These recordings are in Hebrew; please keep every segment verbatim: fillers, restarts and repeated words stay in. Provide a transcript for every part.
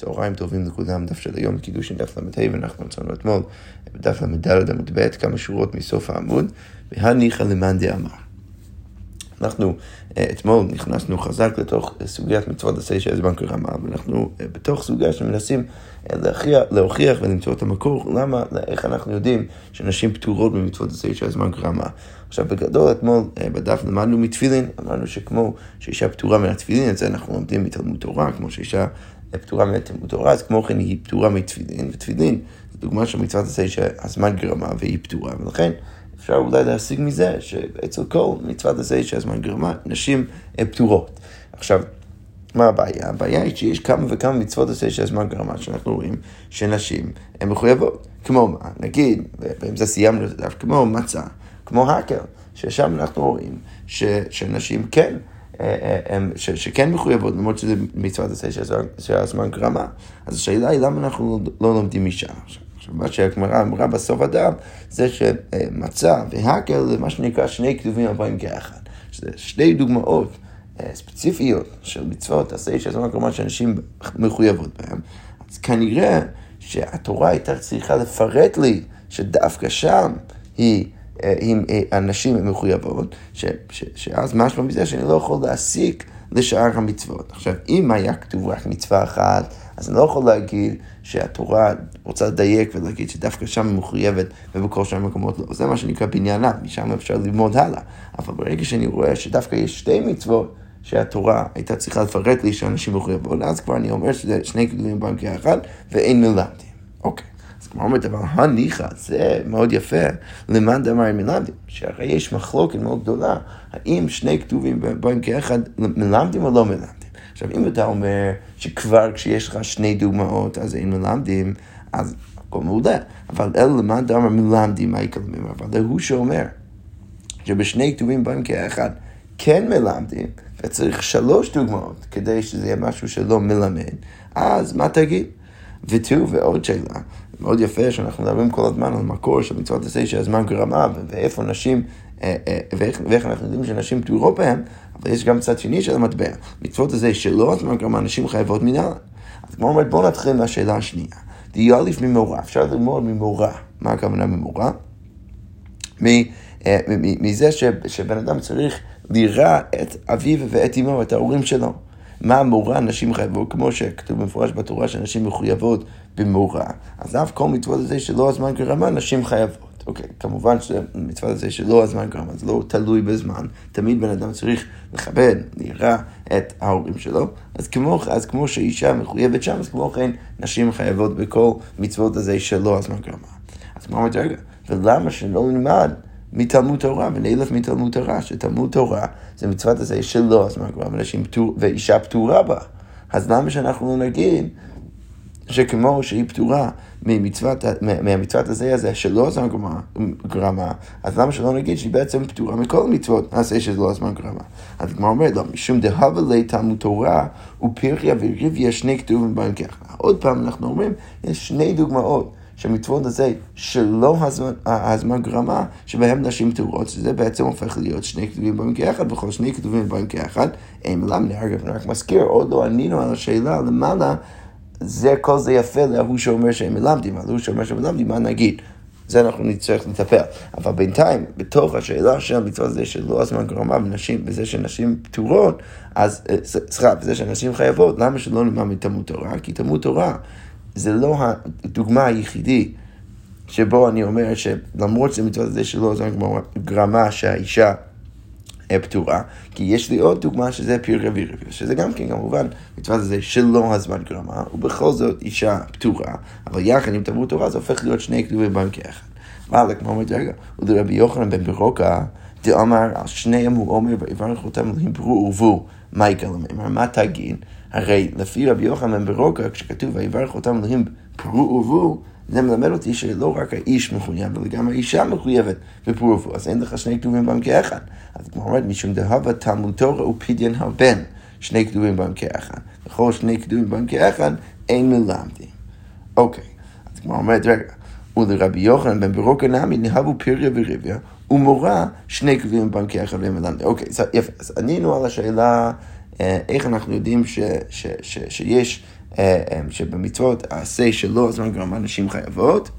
צהריים טובים לכולם, דף של היום, קידושין דף למטה, ואנחנו מצאנו אתמול, בדף למדלת עמוד ב', כמה שורות מסוף העמוד, והניחא למאן דאמר. אנחנו אתמול נכנסנו חזק לתוך סוגיית מצוות עשה של הזמן גרמא, ואנחנו בתוך סוגיה שמנסים להוכיח, להוכיח ולמצוא את המקור, למה, איך אנחנו יודעים שנשים פטורות במצוות עשה של הזמן גרמא. עכשיו בגדול אתמול בדף למדנו מתפילין, אמרנו שכמו שאישה פטורה מהתפילין, את זה אנחנו לומדים מתלמוד תורה, כמו שאישה פטורה מתלמוד תורה, אז כמו כן היא פטורה מתפילין, ותפילין זו דוגמה של מצוות עשה של הזמן גרמא והיא פטורה, ולכן אפשר אולי להשיג מזה שאצל כל מצוות עשה של הזמן גרמא, נשים פטורות. עכשיו, מה הבעיה? הבעיה היא שיש כמה וכמה מצוות עשה של הזמן גרמא שאנחנו רואים שנשים הן מחויבות. כמו מה? נגיד, ואם זה סיימנו את הדף, כמו מצה, כמו הקל, ששם אנחנו רואים ש, שנשים כן, ש, שכן מחויבות, למרות שזה מצוות עשה של הזמן גרמא. אז השאלה היא למה אנחנו לא לומדים משם עכשיו. מה שהגמרא אמרה בסוף הדף, זה שמצה והקל זה מה שנקרא שני כתובים בבנקה אחד. שזה שתי דוגמאות ספציפיות של מצוות עשה של הזמן גרמא שאנשים מחויבות בהם. אז כנראה שהתורה הייתה צריכה לפרט לי שדווקא שם היא, עם אנשים מחויבות, ש, ש, שאז משהו מזה שאני לא יכול להסיק לשאר המצוות. עכשיו, אם היה כתוב רק מצווה אחת, אז אני לא יכול להגיד שהתורה רוצה לדייק ולהגיד שדווקא שם היא מחויבת ובכל שם מקומות לא. זה מה שנקרא בניינה, משם אפשר ללמוד הלאה. אבל ברגע שאני רואה שדווקא יש שתי מצוות שהתורה הייתה צריכה לפרט לי שאנשים מחויבות, אז כבר אני אומר שזה שני כתובים בבנקה אחד ואין מלמדים. אוקיי. אז כמו אומרת, אבל הניחא, זה מאוד יפה, למאן דאמר מלמדים, שהרי יש מחלוקת מאוד גדולה, האם שני כתובים בבנקה אחד מלמדים או לא מלמדים. עכשיו, אם אתה אומר שכבר כשיש לך שני דוגמאות, אז אין מלמדים, אז הכל מעולה. אבל אלה למאן דאמר מלמדים, מה יקלמים? אבל הוא שאומר שבשני כתובים בבנקה אחד כן מלמדים, וצריך שלוש דוגמאות כדי שזה יהיה משהו שלא מלמד, אז מה תגיד? ותראו, ועוד שאלה מאוד יפה שאנחנו מדברים כל הזמן על מקור של מצוות עשה של הזמן גרמא ואיפה נשים, ואיך, ואיך אנחנו יודעים שנשים פטורות בהם, אבל יש גם צד שני של המטבע. מצוות עשה שלא הזמן גרמא, נשים חייבות מנהלן. אז כמו אומרת, בואו נתחיל מהשאלה השנייה. דיו א' ממורה, אפשר ללמוד ממורה. מה הכוונה ממורה? מזה שבן אדם צריך לראות את אביו ואת אמו, את ההורים שלו. מה המורה נשים חייבות, כמו שכתוב מפורש בתורה שנשים מחויבות במורה. אז אף כל מצוות הזה שלא הזמן גרמא, נשים חייבות. אוקיי, כמובן שמצוות הזה שלא הזמן גרמא, זה לא תלוי בזמן. תמיד בן אדם צריך לכבד, לראות את ההורים שלו. אז כמו, אז כמו שאישה מחויבת שם, אז כמו כן, נשים חייבות בכל מצוות הזה שלא הזמן גרמא. אז מה אומרת, רגע, ולמה שלא נלמד מתלמוד תורה, ונאלף מתלמוד תורה, שתלמוד תורה זה מצוות עשה שלא הזמן גרמא, ואישה פטורה בה. אז למה שאנחנו לא נגיד שכמו שהיא פטורה ממצוות, מהמצוות עשה הזה שלא הזמן גרמא, אז למה שלא נגיד שהיא בעצם פטורה מכל מצוות עשה שלא הזמן גרמא? אז כמו אומרת, לא, משום דהבה לי תלמוד תורה ופריה וריביה שני כתובים בבנקה אחד. עוד פעם אנחנו אומרים, יש שני דוגמאות שהמצוות הזה שלא הזמן, הזמן גרמא, שבהם נשים פטורות, שזה בעצם הופך להיות שני כתובים בבנקה אחד, וכל שני כתובים בבנקה אחד, אין מלמדים. אגב, רק מזכיר, עוד לא ענינו על השאלה למעלה, זה כל זה יפה להוא שאומר שהם מלמדים, להוא שאומר שהם מלמדים, מה נגיד? זה אנחנו נצטרך לטפל. אבל בינתיים, בתוך השאלה של המצוות הזה שלא הזמן גרמא, ונשים, וזה שנשים פטורות, אז, סליחה, וזה שנשים חייבות, למה שלא נלמד מתלמוד תורה? כי תלמוד תורה זה לא הדוגמה היחידי שבו אני אומר שלמרות זה מצוות הזה שלא הזמן גרמא שהאישה פטורה, כי יש לי עוד דוגמה שזה פריה וריביה, שזה גם כן כמובן מצוות הזה שלא הזמן גרמא, ובכל זאת אישה פטורה, אבל יחד עם תלמוד תורה זה הופך להיות שני כתובים בבנקה אחד. ואללה, כמו אומרת רגע, ודרבי יוחנן מברוקה, דאמר על שניהם הוא אומר ויברך אותם אלוהים פרו ורבו, מה יקלמם? מה תגיד? הרי לפי רבי יוחנן מברוקה, כשכתוב ויברך אותם אלוהים פרו ורבו, זה מלמד אותי שלא רק האיש מחויב, אלא גם האישה מחויבת בפרו ורבו, אז אין לך שני כתובים בבנקה אחד. אז כמו אומרת, משום דהבה תמות אורה ופדיון הבן, שני כתובים בבנקה אחד. וכל שני כתובים בבנקה אחד, אין מלמדים. אוקיי, אז כמו אומרת, רגע, ולרבי יוחנן מברוקה נמי נהבו פריה וריביה, ומורה שני כתובים בבנקה אחד ומלמדים. אוקיי, יפה, אז ענינו על השאלה איך אנחנו יודעים ש, ש, ש, שיש שבמצוות עשה שלא הזמן גרמא נשים חייבות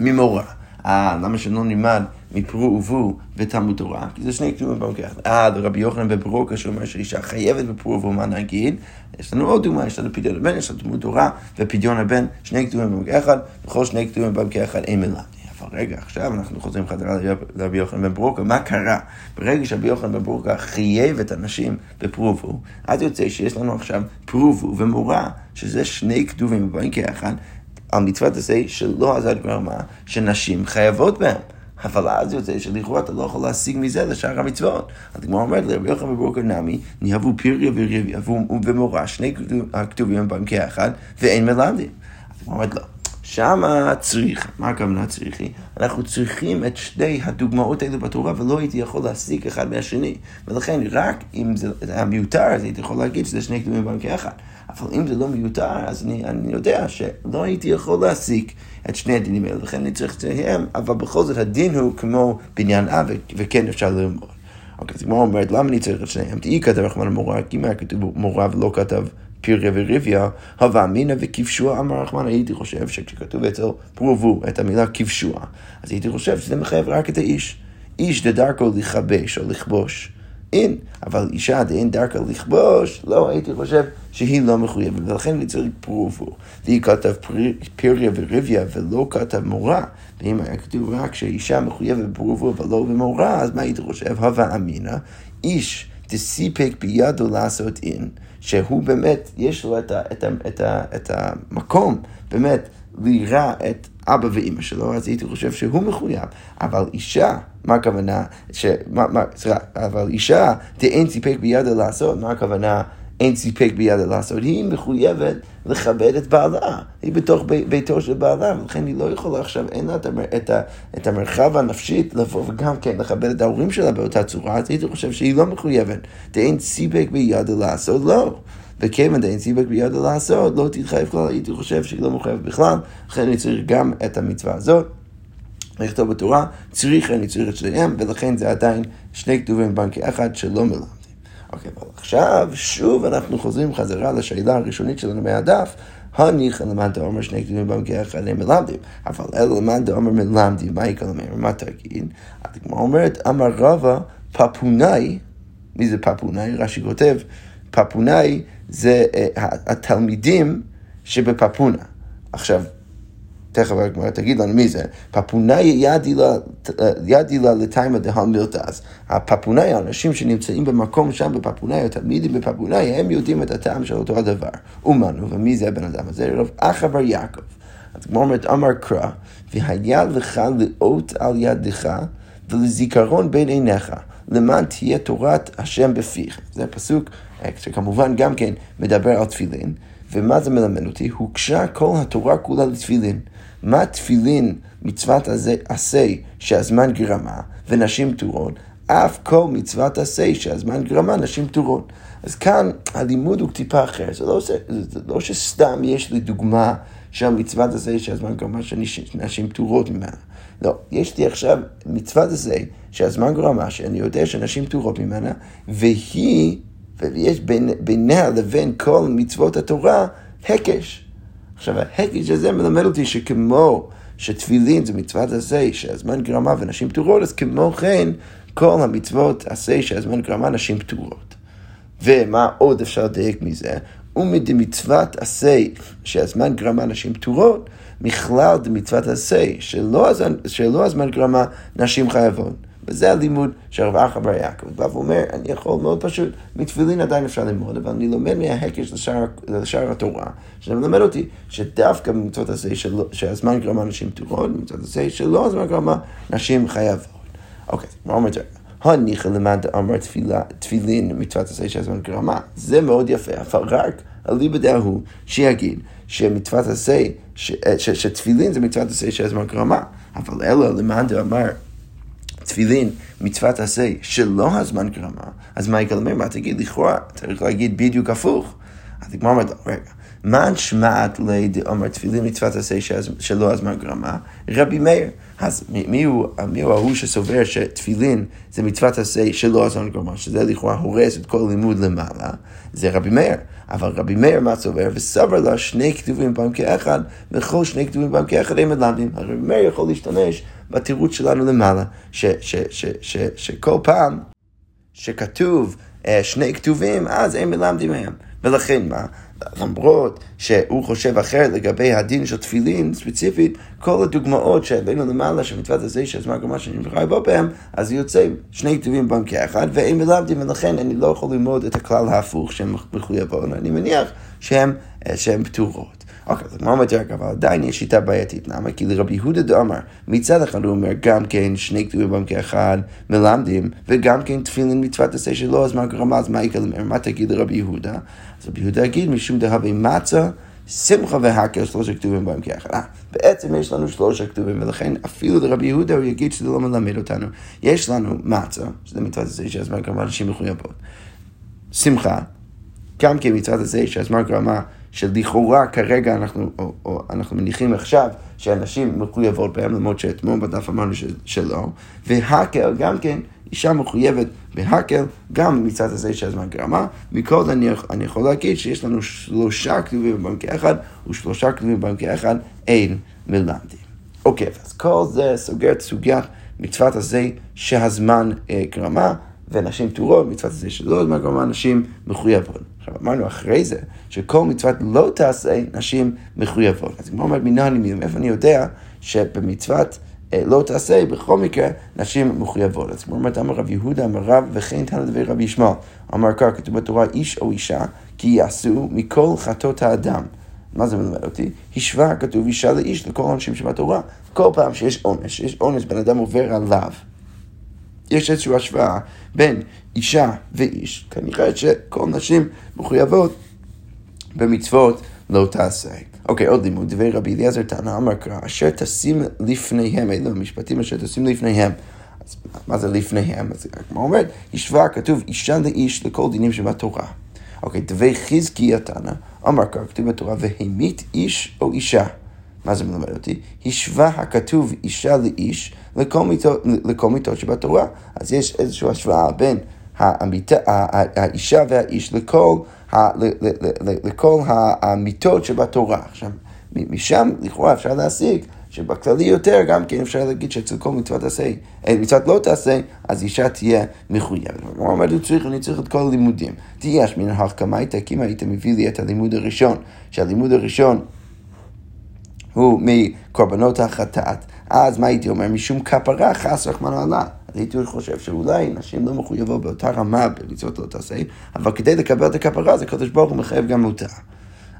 ממורה. אה, למה שלא נלמד מפרו ורבו ותמות אורה? כי זה שני כתובים בבנקה אחד. אה, רבי יוחנן מברוקה שאומר שאישה חייבת בפרו ורבו, מה נגיד? יש לנו עוד דוגמה, יש לנו פדיון הבן, יש לנו תמות אורה ופדיון הבן, שני כתובים בבנקה אחד, וכל שני כתובים בבנקה אחד אין מילה. אבל רגע, עכשיו אנחנו חוזרים חזרה לרבי יוחנן מברוקה, מה קרה? ברגע שרבי יוחנן מברוקה חייב את הנשים בפרו ורבו, אז יוצא שיש לנו עכשיו פרו ורבו ומורה, שזה שני כתובים בבנקה אחד, על מצוות עשה שלא הזמן גרמא, שנשים חייבות בהם. אבל אז יוצא שלכאורה אתה לא יכול להשיג מזה לשאר המצוות. אז כמו אומרת לרבי יוחנן מברוקה נמי, נהבו פריה ורביה ומורה, שני כתובים בבנקה אחד, ואין מלמדים. אז כמו אומרת לא. שמה צריך, מה הכוונה צריכי? אנחנו צריכים את שתי הדוגמאות האלה בתורה, ולא הייתי יכול להסיק אחד מהשני. ולכן רק אם זה היה מיותר, אז הייתי יכול להגיד שזה שני כתובים בבנקה אחד. אבל אם זה לא מיותר, אז אני, אני יודע שלא הייתי יכול להסיק את שני הדינים האלה, ולכן אני צריך להם, אבל בכל זאת הדין הוא כמו בניין אב, וכן אפשר ללמוד. אוקיי, אז כמו אומרת, למה אני צריך את שניהם? תהי כתב רחמן המורה, כי מה כתוב מורה ולא כתב פריה ורביה, הווה אמינה וכבשוע, אמר רחמן, הייתי חושב שכשכתוב אצל פרו ורבו את המילה כבשוע, אז הייתי חושב שזה מחייב רק את האיש. איש דרכו לכבש או לכבוש, אין, אבל אישה דאין דרכה לכבוש, לא, הייתי חושב שהיא לא מחויבת, ולכן לצריך פרו ורבו. והיא כתב פריה ורביה ולא כתב מורה, ואם היה כתוב רק שהאישה מחויבת בפרו ורבו ולא במורה, אז מה הייתי חושב? הווה אמינה, איש תסיפק בידו לעשות אין, שהוא באמת, יש לו את, ה, את, ה, את, ה, את המקום, באמת, להיראה את אבא ואמא שלו, אז הייתי חושב שהוא מחויב. אבל אישה, מה הכוונה, ש, מה, מה, סליחה, אבל אישה, אין סיפק בידה לעשות, מה הכוונה, אין סיפק בידה לעשות, היא מחויבת לכבד את בעלה, היא בתוך בי, ביתו של בעלה, ולכן היא לא יכולה עכשיו, אין לה את, את, את המרחב הנפשית, לבוא וגם כן לכבד את ההורים שלה באותה צורה, אז הייתי חושב שהיא לא מחויבת, אין סיפק בידה לעשות, לא. וכיוון דאין סיפק בידה לעשות, לא תתחייב כלל, הייתי חושב שהיא לא מחויבת בכלל, לכן אני צריך גם את המצווה הזאת, לכתוב בתורה, צריך אני צריך את שלהם, ולכן זה עדיין שני כתובים בבנקה אחד שלא מלמדים. אוקיי, אבל עכשיו שוב אנחנו חוזרים חזרה לשאלה הראשונית שלנו מהדף, הניח למד דאמר שני כתובים בבנקה אחד הם מלמדים, אבל אלא למד דאמר מלמדים, מה יקל מהם, מה תגיד? הדגמרא אומרת, אמר רבה פפונאי, מי זה פפונאי? רש"י כותב, פפונאי זה uh, התלמידים שבפפונה. עכשיו, תכף רק תגיד לנו מי זה. פפונאי ידילה לתיימא דהל מילתז. הפפונאי, האנשים שנמצאים במקום שם בפפונאי, התלמידים בפפונאי, הם יודעים את הטעם של אותו הדבר. ומנו, ומי זה הבן אדם הזה? רב אחר בר יעקב. אז כמו אומרת, אמר קרא, והיה לך לאות על ידך ולזיכרון בין עיניך, למען תהיה תורת השם בפיך. זה פסוק שכמובן גם כן מדבר על תפילין, ומה זה מלמד אותי? הוקשה כל התורה כולה לתפילין. מה תפילין מצוות עשה שהזמן גרמא ונשים פטורות, אף כל מצוות עשה שהזמן גרמא נשים פטורות. אז כאן הלימוד הוא טיפה אחר, זה לא, זה, זה לא שסתם יש לי דוגמה שהמצוות עשה שהזמן גרמא שנשים פטורות ממנה. לא, יש לי עכשיו מצוות עשה שהזמן גרמא שאני יודע שנשים פטורות ממנה, והיא ויש בין, בינה לבין כל מצוות התורה, הקש. עכשיו, ההקש הזה מלמד אותי שכמו שתפילין זה מצוות עשה שהזמן גרמא ונשים פטורות, אז כמו כן, כל המצוות עשה שהזמן גרמא נשים פטורות. ומה עוד אפשר לדייק מזה? ומדמצוות עשה שהזמן גרמא נשים פטורות, מכלל דמצוות עשה שלא, שלא הזמן גרמא נשים חייבות. וזה הלימוד של רב אחר בר יעקב. הוא אומר, אני יכול מאוד פשוט, מתפילין עדיין אפשר ללמוד, אבל אני לומד מההקש לשאר, לשאר התורה, שמלמד אותי שדווקא במצוות עשה שהזמן גרמא נשים פטורות, במצוות עשה שלא הזמן גרמא נשים חייבות. אוקיי, מה אומר את זה? הניחא למד אמר תפילין מצוות עשה שהזמן גרמא. זה מאוד יפה, אבל רק אליבא דהו שיגיד שמצוות עשה, שתפילין זה מצוות עשה שהזמן גרמא, אבל אלא למד אמר תפילין מצוות עשה שלא הזמן גרמא, אז מה יקל מהם? מה תגיד לכאורה? צריך להגיד בדיוק הפוך. אז כמו אומרת, רגע, מן שמעת לי דאמר תפילין מצוות עשה שלא הזמן גרמא, רבי מאיר. אז מי הוא ההוא שסובר שתפילין זה מצוות עשה שלא הזמן גרמא, שזה לכאורה הורס את כל לימוד למעלה, זה רבי מאיר. אבל רבי מאיר מה סובר? וסבר לה שני כתובים בבנקה אחד, וכל שני כתובים בבנקה אחד הם מלמדים. הרבי מאיר יכול להשתמש בתירוץ שלנו למעלה, שכל פעם שכתוב שני כתובים, אז הם מלמדים מהם. ולכן מה? למרות שהוא חושב אחר לגבי הדין של תפילין ספציפית, כל הדוגמאות שעלינו למעלה שמצוות הזה שהזמן גרמא שנבחר בו בהם, אז יוצא שני כתובים בבנקה אחד והם מלמדים, ולכן אני לא יכול ללמוד את הכלל ההפוך שהם מחויבות, אני מניח שהם, שהם פטורות. אוקיי, זאת אומרת, אבל עדיין יש שיטה בעייתית. למה? כי לרבי יהודה אמר, מצד אחד הוא אומר, גם כן שני כתובים בבנקה אחד מלמדים, וגם כן תפילין מצוות עשה שלא הזמן גרמא, אז מה יקלמר? מה תגיד לרבי יהודה? אז רבי יהודה יגיד, משום דהווה מצה, שמחה והקל שלושה כתובים בבנקה אחד. אה, בעצם יש לנו שלושה כתובים, ולכן אפילו לרבי יהודה הוא יגיד שזה לא מלמד אותנו. יש לנו מצה, שזה מצוות עשה שהזמן גרמא אנשים מחויבות. שמחה, גם כן מצוות עשה שהזמן גרמא שלכאורה כרגע אנחנו, או, או, אנחנו מניחים עכשיו שאנשים מחויבות בהם, למרות שאתמול בדף אמרנו שלא, והקל גם כן, אישה מחויבת בהקל, גם מצד הזה שהזמן גרמא. מכל אני, אני יכול להגיד שיש לנו שלושה כתובים בבנקה אחד, ושלושה כתובים בבנקה אחד אין מלמדים. אוקיי, אז כל זה סוגר את סוגיית מצוות הזה שהזמן גרמא, ונשים פטורות, מצוות הזה שלא הזמן גרמא, נשים מחויבות. עכשיו אמרנו אחרי זה, שכל מצוות לא תעשה, נשים מחויבות. אז אם אומר מינה נמידים, איפה אני יודע שבמצוות לא תעשה, בכל מקרה, נשים מחויבות. אז כמו אומרת, אמר רב יהודה, אמר רב, וכן תנא דבי רבי ישמעאל, אמר כך, כתוב בתורה, איש או אישה, כי יעשו מכל חטאות האדם. מה זה מלמד אותי? השווה, כתוב, אישה לאיש, לכל אנשים שבתורה. כל פעם שיש עונש, יש עונש, בן אדם עובר עליו. יש איזושהי השוואה בין אישה ואיש. כנראה שכל נשים מחויבות במצוות לא תעשה. אוקיי, עוד לימוד, דבי רבי אליעזר תנא אמר קרא, אשר תשים לפניהם, אלו המשפטים אשר תשים לפניהם. אז מה זה לפניהם? אז מה אומר? השוואה, כתוב, אישה לאיש לכל דינים שבתורה. אוקיי, דבי חיזקי התנא אמר קרא, כתוב בתורה, והמית איש או אישה. מה זה מלמד אותי? השווה הכתוב אישה לאיש לכל מיתות שבתורה. אז יש איזושהי השוואה בין האישה והאיש לכל לכל האמיתות שבתורה. עכשיו, משם לכאורה אפשר להסיק שבכללי יותר גם כן אפשר להגיד שאצל כל מצוות עשה, מצוות לא תעשה, אז אישה תהיה מחויבת. הוא אומר, אני צריך את כל הלימודים. תייש מן ההחכמה הייתה, כי אם היית מביא לי את הלימוד הראשון, שהלימוד הראשון הוא מקורבנות החטאת, אז מה הייתי אומר? משום כפרה חס רחמנא ליצלן. אז הייתי חושב שאולי נשים לא מחויבות באותה רמה במצוות לא תעשה, אבל כדי לקבל את הכפרה, אז הקדוש ברוך הוא מחייב גם אותה.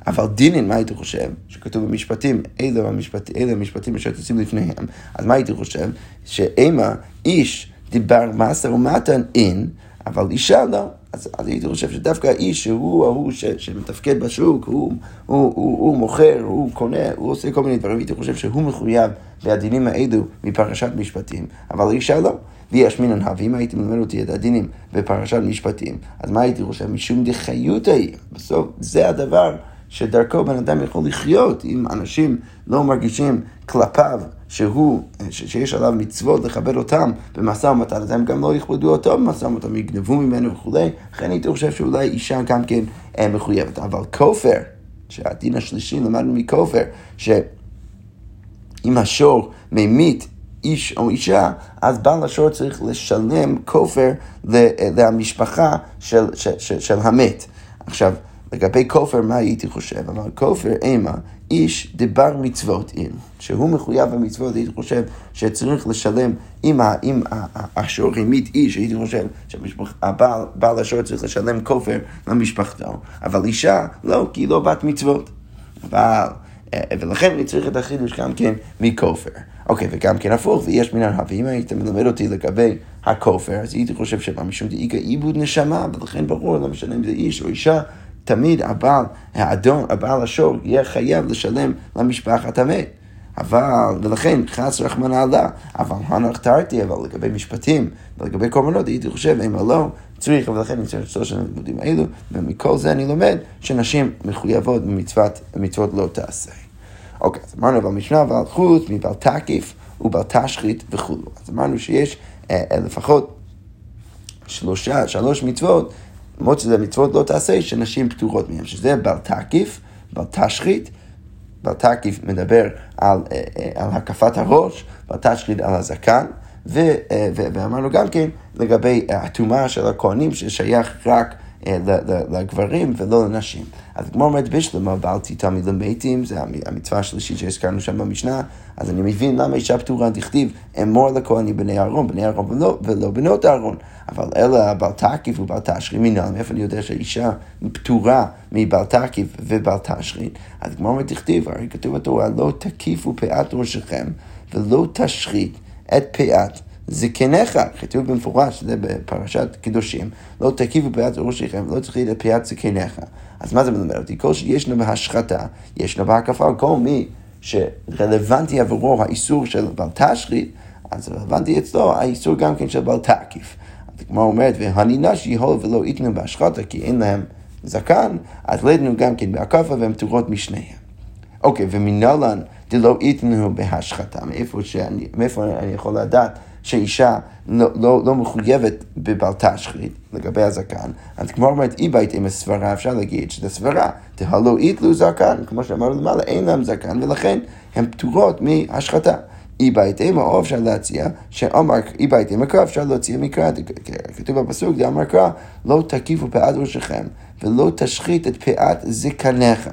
אבל דינין, מה הייתי חושב? שכתוב במשפטים, אלו המשפטים אשר תשים לפניהם. אז מה הייתי חושב? שאימה, איש דיבר מעשר ומתן אין, אבל אישה לא. אז, אז הייתי חושב שדווקא האיש שהוא ההוא ש, שמתפקד בשוק, הוא, הוא, הוא, הוא מוכר, הוא קונה, הוא עושה כל מיני דברים, הייתי חושב שהוא מחויב והדינים האלו מפרשת משפטים, אבל האישה לא. ויש מינן הווים, הייתי מלמד אותי את הדינים בפרשת משפטים, אז מה הייתי חושב? משום דחיות ההיא. בסוף זה הדבר שדרכו בן אדם יכול לחיות, אם אנשים לא מרגישים כלפיו שהוא, ש, שיש עליו מצוות לכבד אותם במסע ומתן, אז הם גם לא יכבדו אותו במסע ומתן, יגנבו ממנו וכו'. לכן הייתי חושב שאולי אישה גם כן מחויבת. אבל כופר, שהדין השלישי למדנו מכופר, שאם השור ממית איש או אישה, אז בעל השור צריך לשלם כופר למשפחה של, של, של, של המת. עכשיו, לגבי כופר, מה הייתי חושב? אמר, כופר, אימה, איש דבר מצוות אין. שהוא מחויב במצוות, הייתי חושב שצריך לשלם עם השור המית איש, הייתי חושב שהבעל השור צריך לשלם כופר למשפחתו. אבל אישה, לא, כי היא לא בת מצוות. אבל, ולכן אני צריך את החידוש גם כן מכופר. אוקיי, וגם כן הפוך, ויש מן הרבי, אם היית מלמד אותי לגבי הכופר, אז הייתי חושב שמה משום דאיקה איבוד נשמה, ולכן ברור, לא משנה אם זה איש או אישה, תמיד הבעל, האדון, הבעל השור, יהיה חייב לשלם למשפחת המת. אבל, ולכן, חס רחמנא ליצלן, אבל הנחתרתי, אבל לגבי משפטים, ולגבי קורבנות, הייתי חושב, אם לא, צריך, ולכן מצוות שלוש הלימודים האלו, ומכל זה אני לומד שנשים מחויבות במצוות לא תעשה. אוקיי, אז אמרנו אבל משנה ועל חוץ, מבעל תקיף ובעל תשחית וכו'. אז אמרנו שיש אה, לפחות שלושה, שלוש מצוות, למרות שזה מצוות לא תעשה, שנשים פטורות מהם, שזה בעל תקיף, בעל תשחית, בעל תקיף מדבר על, אה, אה, על הקפת הראש, בעל תשחית על הזקן, ואמרנו גם כן לגבי התאומה של הכהנים ששייך רק לגברים ולא לנשים. אז כמו אומרת בשלמה, בעל תיתה מלמתים, זה המצווה השלישית שהזכרנו שם במשנה, אז אני מבין למה אישה פטורה תכתיב אמור לכהנים בני אהרן, בני אהרן ולא בנות אהרן, אבל אלא בעל תקיף ובעל תשחית מינן, מאיפה אני יודע שהאישה פטורה מבעל תקיף ובעל תשחית? אז כמו אומרת תכתיב, הרי כתוב בתורה, לא תקיפו פאת ראשכם ולא תשחית את פאת זקניך, כתוב במפורש, זה בפרשת קידושין, לא תקיפו פאת ראשכם, לא תשחית את פאת זקניך. אז מה זה מלמד אותי? כל שישנו בהשחתה, ישנו בהקפה, כל מי שרלוונטי עבורו האיסור של בעל תשחית, אז רלוונטי אצלו האיסור גם כן של בעל תקיף. כמו אומרת, והנינה שיהול ולא איתנו בהשחתה, כי אין להם זקן, אז לידנו גם כן בהקפה, והן פטורות משניהם. אוקיי, ומנלן, דלא איתנו בהשחתה, מאיפה שאני, מאיפה אני יכול לדעת שאישה לא, לא, לא מחויבת בבעל תשחית לגבי הזקן? אז כמו אומרת, אי בית עם הסברה, אפשר להגיד שזה סברה, דהלא איתלו זקן, כמו שאמרנו למעלה, אין להם זקן, ולכן הן פטורות מהשחתה. אי בית עם או אפשר להציע, שאומר, אי בית עם הקרא, אפשר להציע מקרא, כתוב בפסוק, דאמר קרא, לא תקיפו פאת ראשכם, ולא תשחית את פאת זקניך.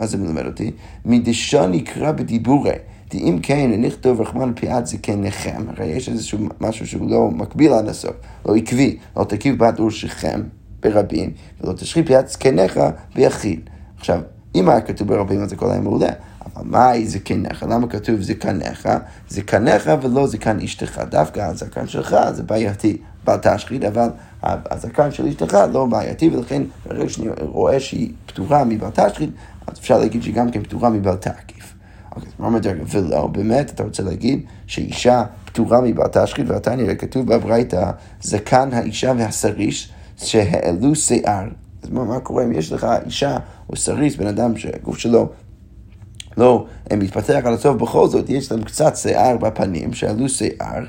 מה זה מלמד אותי? מדשא נקרא בדיבורי, דאם כן נכתוב רחמן פאת זקניכם, הרי יש איזשהו משהו שהוא לא מקביל עד הסוף, לא עקבי, לא תקיף פאת ראשכם ברבים, ולא תשחית פאת זקניך ביחיד. עכשיו, אם היה כתוב ברבים, אז הכל היה מעולה, אבל מהי זקניך? למה כתוב זקניך? זקניך ולא זקן אשתך, דווקא הזקן שלך זה בעייתי, בעל תשחית, אבל הזקן של אשתך לא בעייתי, ולכן הרי שאני רואה שהיא פטורה מבעל תשחית, אז אפשר להגיד שהיא גם כן פטורה מבעל תקיף. אוקיי, אז מה מדרגה? ולא, באמת אתה רוצה להגיד שאישה פטורה מבעל תשחית, ואתה נראה כתוב בברייתא, זקן האישה והסריס שהעלו שיער. אז מה, מה קורה אם יש לך אישה או סריס, בן אדם שהגוף שלו לא מתפתח על הסוף, בכל זאת יש להם קצת שיער בפנים שעלו שיער,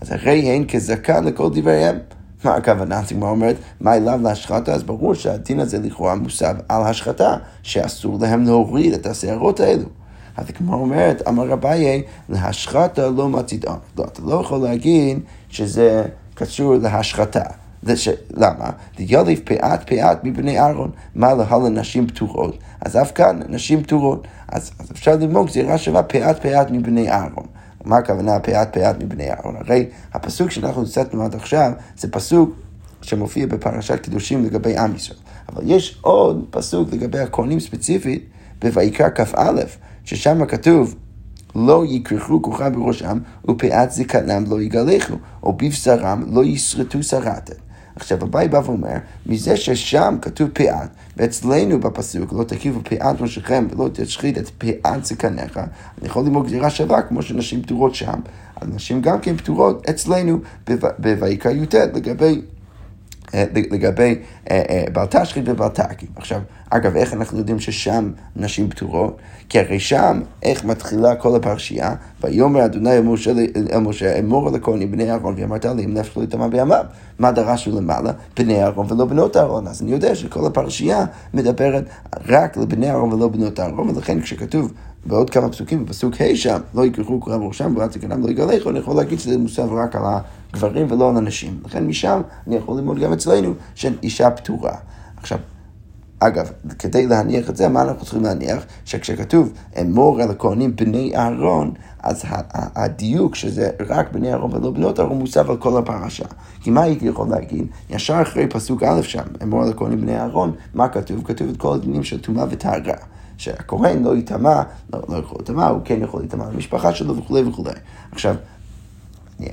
אז הרי הן כזקן לכל דבריהם. מה הכוונה? זאת אומרת, מה אליו להשחתה? אז ברור שהדין הזה לכאורה מוסב על השחתה, שאסור להם להוריד את השערות האלו. אז כמו אומרת, אמר רביי, להשחתה לא מצית אור. לא, אתה לא יכול להגיד שזה קשור להשחתה. ש... למה? דיאליף פאת פאת מבני אהרן, מה להל לנשים פטורות? אז אף כאן נשים פטורות. אז, אז אפשר ללמוד גזירה שווה פאת פאת מבני אהרן. מה הכוונה פאת פאת מבני אהרן? הרי הפסוק שאנחנו נצטנו עד עכשיו, זה פסוק שמופיע בפרשת קידושין לגבי עם ישראל. אבל יש עוד פסוק לגבי הכהנים ספציפית, בויקרא כף א', ששם כתוב, לא יקרחו כוחה בראשם, ופאת זקנם לא יגלחו, או בבשרם לא ישרטו שרתן. עכשיו הבאי בא ואומר, מזה ששם כתוב פאת, ואצלנו בפסוק, לא תקיפו פאת ראשכם ולא תשחית את פאת זקניך, אני יכול ללמוד גזירה שווה כמו שנשים פטורות שם, אז נשים גם כן פטורות אצלנו בויקרא י"ט לגבי, לגבי בעל תשחית ובעל תקיף. עכשיו, אגב, איך אנחנו יודעים ששם נשים פטורות? כי הרי שם, איך מתחילה כל הפרשייה, ויאמר אדוני אל משה, אמור אל הכהנים בני אהרן, ואמרת להם נפש לא יטמא בימיו, מה דרשו למעלה? בני אהרן ולא בנות אהרן. אז אני יודע שכל הפרשייה מדברת רק לבני אהרן ולא בנות אהרן, ולכן כשכתוב בעוד כמה פסוקים, בפסוק ה' שם, לא יקרחו כוחה בראשם, ופאת זקנם לא יגלחו, אני יכול להגיד שזה מוסב רק על הגברים ולא על הנשים. לכן משם אני יכול ללמוד גם אצלנו של אישה פטורה. עכשיו, אגב, כדי להניח את זה, מה אנחנו צריכים להניח? שכשכתוב, אמור אל הכהנים בני אהרן, אז הדיוק שזה רק בני אהרן ולא בנות אהרן, מוסב על כל הפרשה. כי מה הייתי יכול להגיד? ישר אחרי פסוק א' שם, אמור אל הכהנים בני אהרן, מה כתוב? כתוב את כל הדינים של טומאה וטהרה. שהכהן לא יטמא, לא, לא יכול לטמא, הוא כן יכול לטמא למשפחה שלו וכו' וכו'. עכשיו,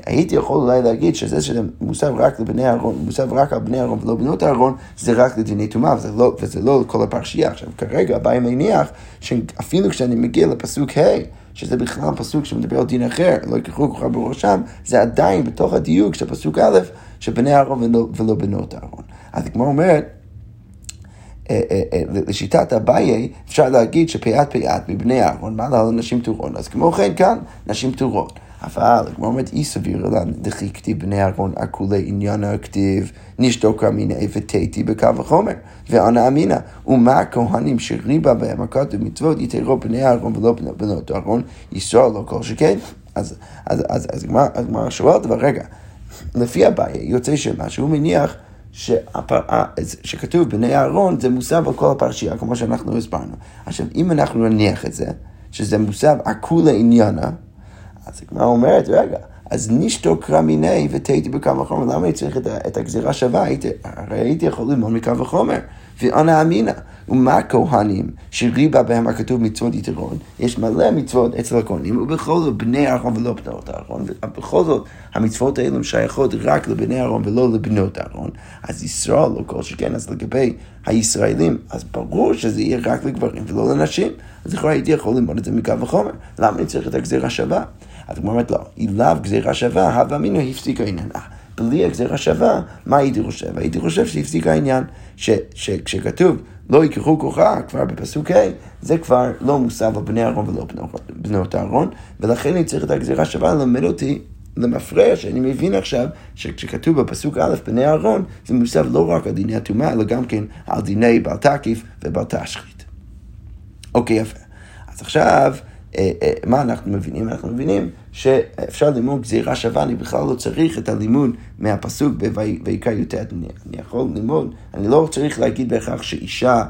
הייתי יכול אולי להגיד שזה שזה מוסב רק לבני אהרן, מוסב רק על בני אהרן ולא בנות אהרן, זה רק לדיני טומאה, וזה לא, וזה לא כל הפרשייה. עכשיו, כרגע הבא מניח שאפילו כשאני מגיע לפסוק ה', שזה בכלל פסוק שמדבר על דין אחר, לא יקחו כוכב בראשם, זה עדיין בתוך הדיוק של פסוק א', שבני אהרון ולא, ולא בנות אהרון. אז כמו אומרת, לשיטת הבאי, אפשר להגיד שפיית פיית מבני אהרון, מעלה על נשים תורון. אז כמו כן כאן, נשים תורון. אבל, כמו אומרת, אי סביר אלן, דחי כתיב בני אהרון, הכולי עניין הכתיב, נשתוקה מיני ותיתי בקו החומר, וענה אמינה, ומה הכהנים שריבה בהם הכתוב מצוות, יתרו בני אהרון ולא בנות אהרון, ישרור לא כל שכן. אז, אז, אז, אז, אז מה שואלת? ורגע, לפי הבאי, יוצא שמה שהוא מניח, שהפרעה, שכתוב בני אהרון זה מוסב על כל הפרשייה, כמו שאנחנו הסברנו. עכשיו, אם אנחנו נניח את זה, שזה מוסב הכולה עניינה, אז מה אומרת? רגע, אז נשתוק רמיני ותהיתי בקו החומר, למה יצריך את, את הגזירה שווה? הייתי, הרי הייתי יכול ללמוד מקו החומר, ואנה אמינה. ומה כהנים שריבה בהם הכתוב מצוות יתרון? יש מלא מצוות אצל הכהנים, ובכל זאת בני אהרון ולא בנות אהרון, ובכל זאת המצוות האלה שייכות רק לבני אהרון ולא לבנות אהרון. אז ישראל לא כל שכן, אז לגבי הישראלים, אז ברור שזה יהיה רק לגברים ולא לנשים. אז יכול הייתי יכול ללמוד את זה מקו החומר, למה אני צריך את הגזירה שווה? אז הוא אומרת, לא, אליו גזירה שווה, הווה מינו הפסיקה עניינה. בלי הגזירה שווה, מה הייתי חושב? הייתי חושב שהפסיקה העניין, שכשכתוב, לא יקחו כוחה, כבר בפסוק ה', זה כבר לא מוסב על בני אהרון ולא בנות אהרון, ולכן אני צריך את הגזירה שווה ללמד אותי למפרש, אני מבין עכשיו שכשכתוב בפסוק א' בני אהרון, זה מוסב לא רק על דיני התאומה, אלא גם כן על דיני בל תקיף ובל תשחית. אוקיי, יפה. אז עכשיו, מה אנחנו מבינים? אנחנו מבינים שאפשר ללמוד גזירה שווה, אני בכלל לא צריך את הלימוד מהפסוק בויקרא י"ט, אני יכול ללמוד, אני לא צריך להגיד בהכרח שאישה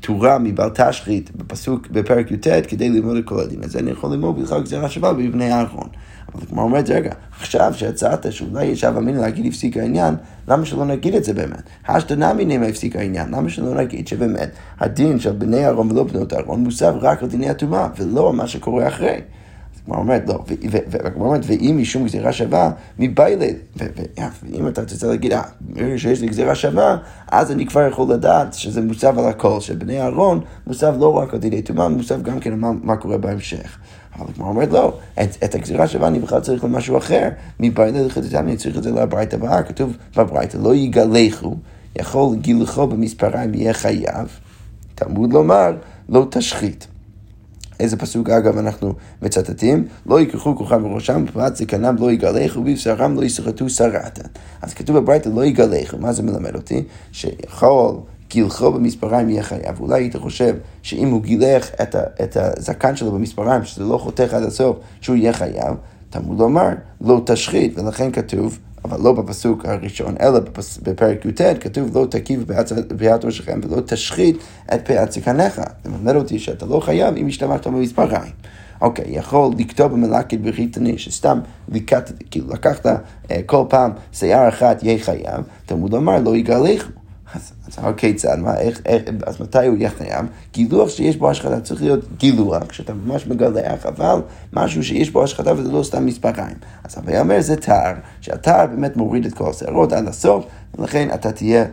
פטורה מבל תשחית בפסוק בפרק י"ט כדי ללמוד את כל הדין, אז אני יכול ללמוד בכלל גזירה שווה בבני אהרון. אבל כמו אומרת, רגע, עכשיו שהצעת שאולי יש הווה אמינא להגיד הפסיק העניין, למה שלא נגיד את זה באמת? השתנה מינים הפסיק העניין, למה שלא נגיד שבאמת הדין של בני אהרון ולא בנות אהרון מוסב רק על דיני התאומה, ולא מה שקורה אחרי. כמו אומרת, לא, וכמו אומרת, ואם משום גזירה שווה, מביילה, ואם אתה תצא להגיד, אה, שיש לי גזירה שווה, אז אני כבר יכול לדעת שזה מוסב על הכל, שבני אהרון מוסב לא רק על דיני תאומה, מוסב גם כן מה קורה בהמשך. אבל כמו אומרת, לא, את, את הגזירה שווה אני בכלל צריך למשהו אחר, מבעילה לחטאתם אני צריך את זה לברייתא הבאה, כתוב בברייתא, לא יגלחו, יכול גילחו במספריים יהיה חייב, תלמוד לומר, לא תשחית. איזה פסוק אגב אנחנו מצטטים, לא יקחו כוכם בראשם, פרט זקנם לא יגלחו, ובשרם לא יסחטו צרעתן. אז כתוב בברייתא, לא יגלחו, מה זה מלמד אותי? שיכול... גילחו במספריים יהיה חייב. אולי היית חושב שאם הוא גילח את, ה, את הזקן שלו במספריים, שזה לא חותך עד הסוף, שהוא יהיה חייב, תמוד לומר, לא תשחית, ולכן כתוב, אבל לא בפסוק הראשון, אלא בפס, בפרק י"ט, כתוב, לא תקיף פאת ראשכם, ולא תשחית את פאת זקניך. זה מלמד אותי שאתה לא חייב אם השתמשת במספריים. אוקיי, יכול לכתוב במלאכת בריתני, שסתם לקחת, כאילו, לקחת כל פעם שיער אחת יהיה חייב, תמוד לומר, לא יגלחו. אז, אז אוקיי, צד, מה, איך, איך, אז מתי הוא יהיה חייב? גילוח שיש בו השחתה צריך להיות גילוח, כשאתה ממש מגלח, אבל משהו שיש בו השחתה וזה לא סתם מספריים. אז הווי אומר, זה תער, שהתער באמת מוריד את כל השערות עד הסוף, ולכן אתה תהיה,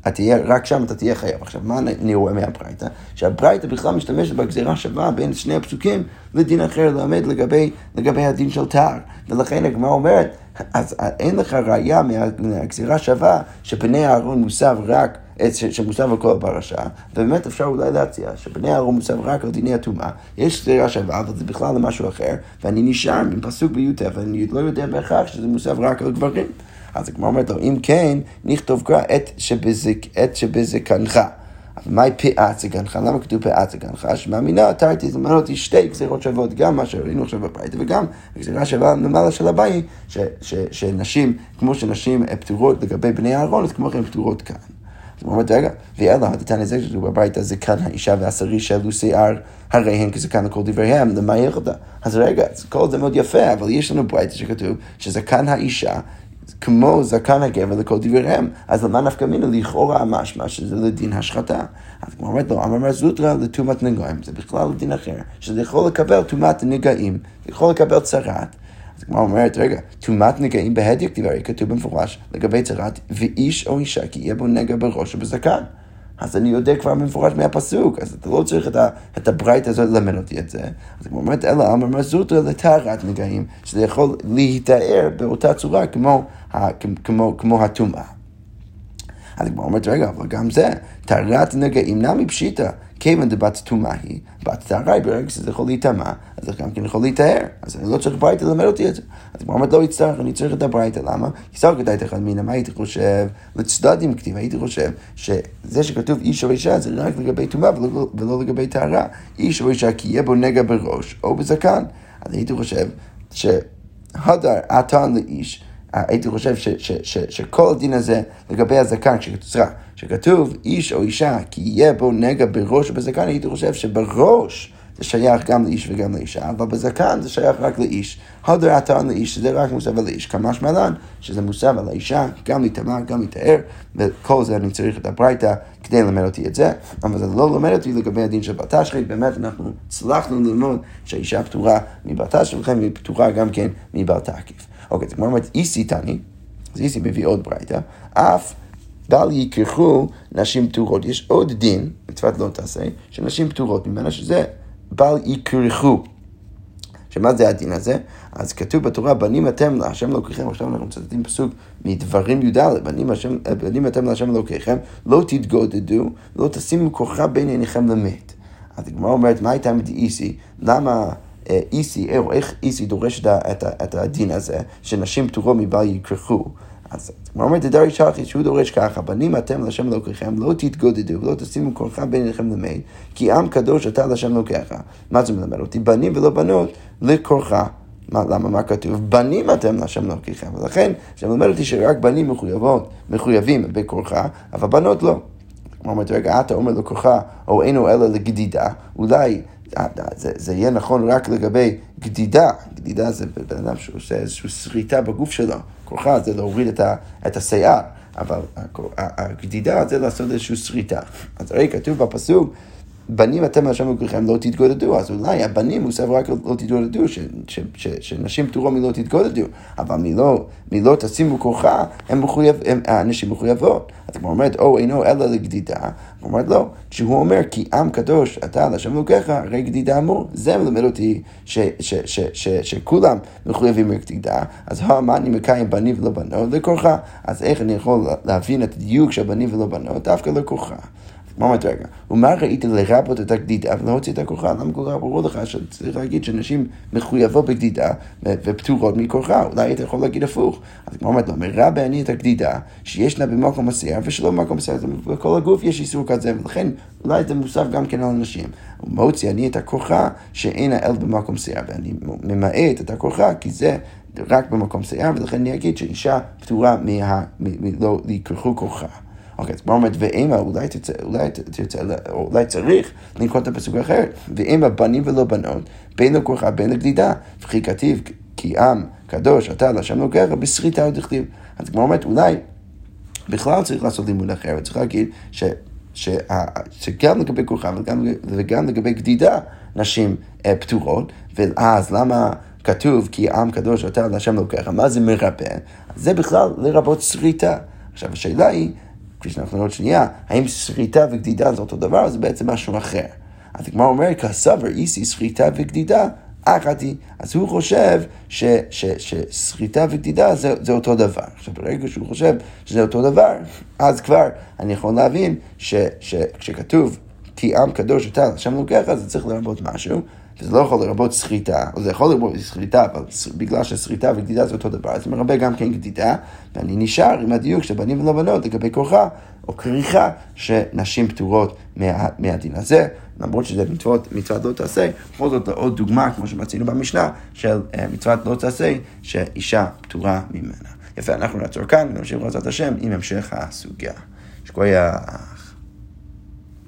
אתה תהיה, רק שם אתה תהיה חייב. עכשיו, מה אני רואה מהברייתא? שהברייתא בכלל משתמשת בגזירה שווה בין שני הפסוקים לדין אחר לעמד לגבי, לגבי הדין של תער. ולכן הגמרא אומרת, אז אין לך ראייה מהגזירה שווה שבני אהרון מוסב רק, שמוסב על כל הפרשה, ובאמת אפשר אולי להציע שבני אהרון מוסב רק על דיני התאומה, יש גזירה שווה, אבל זה בכלל למשהו אחר, ואני נשאר עם פסוק ביותר, ואני לא יודע בהכרח שזה מוסב רק על גברים. אז כמו אומרת לו, אם כן, נכתוב קרא את שבזקנך. אבל מהי פאת זקנך? למה כתוב פאת זקנך? שמאמינה, תרתי, זמן אותי שתי גזירות שוות, גם מה שראינו עכשיו בברייתא, וגם הגזירה שווה למעלה של הבאי, שנשים, כמו שנשים פטורות לגבי בני אהרון, אז כמו כן פטורות כאן. אז הוא אומר, רגע, ואלא, הדתן הזה שכתוב בברייתא, זקן האישה והשרי שאלו שיער, הרי הן כזקן לכל דבריהם, למה יחדה? אז רגע, כל זה מאוד יפה, אבל יש לנו ברייתא שכתוב שזקן האישה כמו זקן הגבר לכל דבריהם, אז למה נפקא מינה לכאורה משמע שזה לדין השחתה? אז כמו אומרת לו, אמר זוטרא לתומת נגעים, זה בכלל לדין אחר, שזה יכול לקבל תומת נגעים, זה יכול לקבל צרעת. אז כמו אומרת, רגע, תומת נגעים בהדיוק דברי, כתוב במפורש לגבי צרעת, ואיש או אישה כי יהיה בו נגע בראש ובזקן. אז אני יודע כבר מפורש מהפסוק, אז אתה לא צריך את, את הברית הזאת ללמד אותי את זה. אז כמו אומרת, אלא אמר זוטרא לטהרת נגעים, שזה יכול להתאר באותה צורה כמו, כמו, כמו הטומאה. אז כמו אומרת, רגע, אבל גם זה, טהרת נגעים נע מפשיטה, כיוון דבת טומאה היא, בת טהרה, ברגע שזה יכול להיטמע, אז גם כן יכול להתאר, אז אני לא צריך ברית ללמד אותי את זה. אז כמו אומרת, לא יצטרך, אני צריך את הברית, למה? כי סוג כדאי תחד מינה, מה הייתי חושב? לצדד עם כתיב, הייתי חושב שזה שכתוב איש או אישה, זה רק לגבי טומאה ולא, ולא לגבי טהרה. איש או אישה, כי יהיה בו נגע בראש או בזקן. אז הייתי חושב שהדר עתן לאיש, הייתי חושב ש, ש, ש, שכל הדין הזה לגבי הזקן, שכתוצרה, שכתוב איש או אישה, כי יהיה בו נגע בראש ובזקן, הייתי חושב שבראש זה שייך גם לאיש וגם לאישה, אבל בזקן זה שייך רק לאיש. הדר עתן לאיש, שזה רק מוסב על האיש, כמה שמלן, שזה מוסב על האישה, גם להתאמר, גם להתאר, וכל זה אני צריך את הברייתא כדי ללמד אותי את זה, אבל זה לא ללמד אותי לגבי הדין של בת תשחית. באמת אנחנו הצלחנו ללמוד שהאישה פטורה מבת תשחית, ולכן היא פטורה גם כן מבת תעקיף. אוקיי, זה כמו אומרת, איסי תני, אז איסי מביא עוד ברייתא, אף בל יקרחו נשים פטורות. יש עוד דין, מצוות לא תעשה, שנשים פטורות ממנה, שזה בל יקרחו. שמה זה הדין הזה? אז כתוב בתורה, בנים אתם להשם אלוקיכם, עכשיו אנחנו מצטטים פסוק מדברים יהודה, בנים, בנים אתם להשם אלוקיכם, לא תתגודדו, לא תשימו כוחה בין עיניכם למת. אז הגמרא אומרת, מה הייתה איסי? למה איסי, או איך איסי דורש את הדין הזה, שנשים פטורות מבל יקרחו? אז כמו אומרת, דרי שחי, שהוא דורש ככה, בנים אתם להשם אלוקיכם, לא תתגודדו, ולא תשימו כוחה בין לכם למד, כי עם קדוש אתה להשם אלוקיך. מה זה מלמד אותי? בנים ולא בנות, לכוחה. למה? מה כתוב? בנים אתם להשם אלוקיכם. ולכן, זה מלמד אותי שרק בנים מחויבות, מחויבים בכוחה, אבל בנות לא. כמו אומרת, רגע, אתה אומר לכוחה, או אינו אלא לגדידה, אולי זה, זה יהיה נכון רק לגבי גדידה. גדידה זה בן אדם שעושה איזושהי שריטה בגוף שלו. כוחה זה להוריד את, ה, את השיער, אבל הגדידה זה לעשות איזושהי שריטה. אז הרי כתוב בפסוק, בנים אתם לשם וכולכם לא תתגודדו, אז אולי הבנים מוסב רק לא תתגודדו, ש, ש, ש, שנשים פטורות מלא תתגודדו, אבל מלא, מלא תשימו כוחה, הם מחויב, הם, הנשים מחויבות. אז כמו אומרת, או אינו אלא לגדידה, כמו אומרת לא, כשהוא אומר, כי עם קדוש, אתה לשם לוקחה, הרי גדידה אמור, זה מלמד אותי ש, ש, ש, ש, ש, ש, שכולם מחויבים לגדידה, אז מה אני מקיים בנים ולא בנות לכוחה, אז איך אני יכול להבין את הדיוק של בנים ולא בנות, דווקא לכוחה. ממש רגע, ומה ראיתי לרבות את הגדידה ולהוציא את הכוחה? למה כל כך ברור לך שצריך להגיד שנשים מחויבות בגדידה ופטורות מכוחה? אולי היית יכול להגיד הפוך. אז כמו אומרת, לא, מרבה אני את הגדידה שישנה במקום השיער ושלא במקום השיער, בכל הגוף יש איסור כזה, ולכן אולי זה מוסף גם כן על נשים. ומוציא אני את הכוחה שאין האל במקום שיער, ואני ממעט את הכוחה כי זה רק במקום שיער, ולכן אני אגיד שאישה פטורה מלא לקרחו כוחה. אוקיי, אז כבר אומרת, ואימא, אולי תרצה, אולי תרצה, אולי צריך לנקוט את הפסוק אחרת. ואימא, בנים ולא בנות, בין לכוחה, בין לגדידה, וכי כתיב, כי עם, קדוש, אתה, לשם לוקח, בשריטה עוד לכתיב. אז כבר אומרת, אולי, בכלל צריך לעשות לימוד אחרת, צריך להגיד ש, ש, שגם לגבי כוחה וגם, וגם לגבי גדידה, נשים פטורות, ואז למה כתוב, כי עם, קדוש, אתה, לשם לוקח, מה זה מרפא? זה בכלל לרבות שריטה. עכשיו, השאלה היא, כפי שאנחנו עוד שנייה, האם שריטה וגדידה זה אותו דבר, זה בעצם משהו אחר. אז כמו אומר, כסבר איסי, שריטה וגדידה, אחת היא. אז הוא חושב ש, ש, ש, שריטה וגדידה זה, זה אותו דבר. עכשיו, ברגע שהוא חושב שזה אותו דבר, אז כבר אני יכול להבין ש, ש, כשכתוב, כי עם קדוש אתה לשם לוקח, אז זה צריך לרבות משהו, וזה לא יכול לרבות שריטה, או זה יכול לרבות שריטה, אבל בגלל ששריטה וגדידה זה אותו דבר, אז מרבה גם כן גדידה, ואני נשאר עם הדיוק שבנים ולא בנות לגבי כוחה, או כריכה, שנשים פטורות מה, מהדין הזה, למרות שזה מצוות, מצוות לא תעשה, בכל זאת עוד דוגמה, כמו שמצינו במשנה, של uh, מצוות לא תעשה, שאישה פטורה ממנה. יפה, אנחנו נעצור כאן, ונמשיך בעזרת השם עם המשך הסוגיה. שכוח.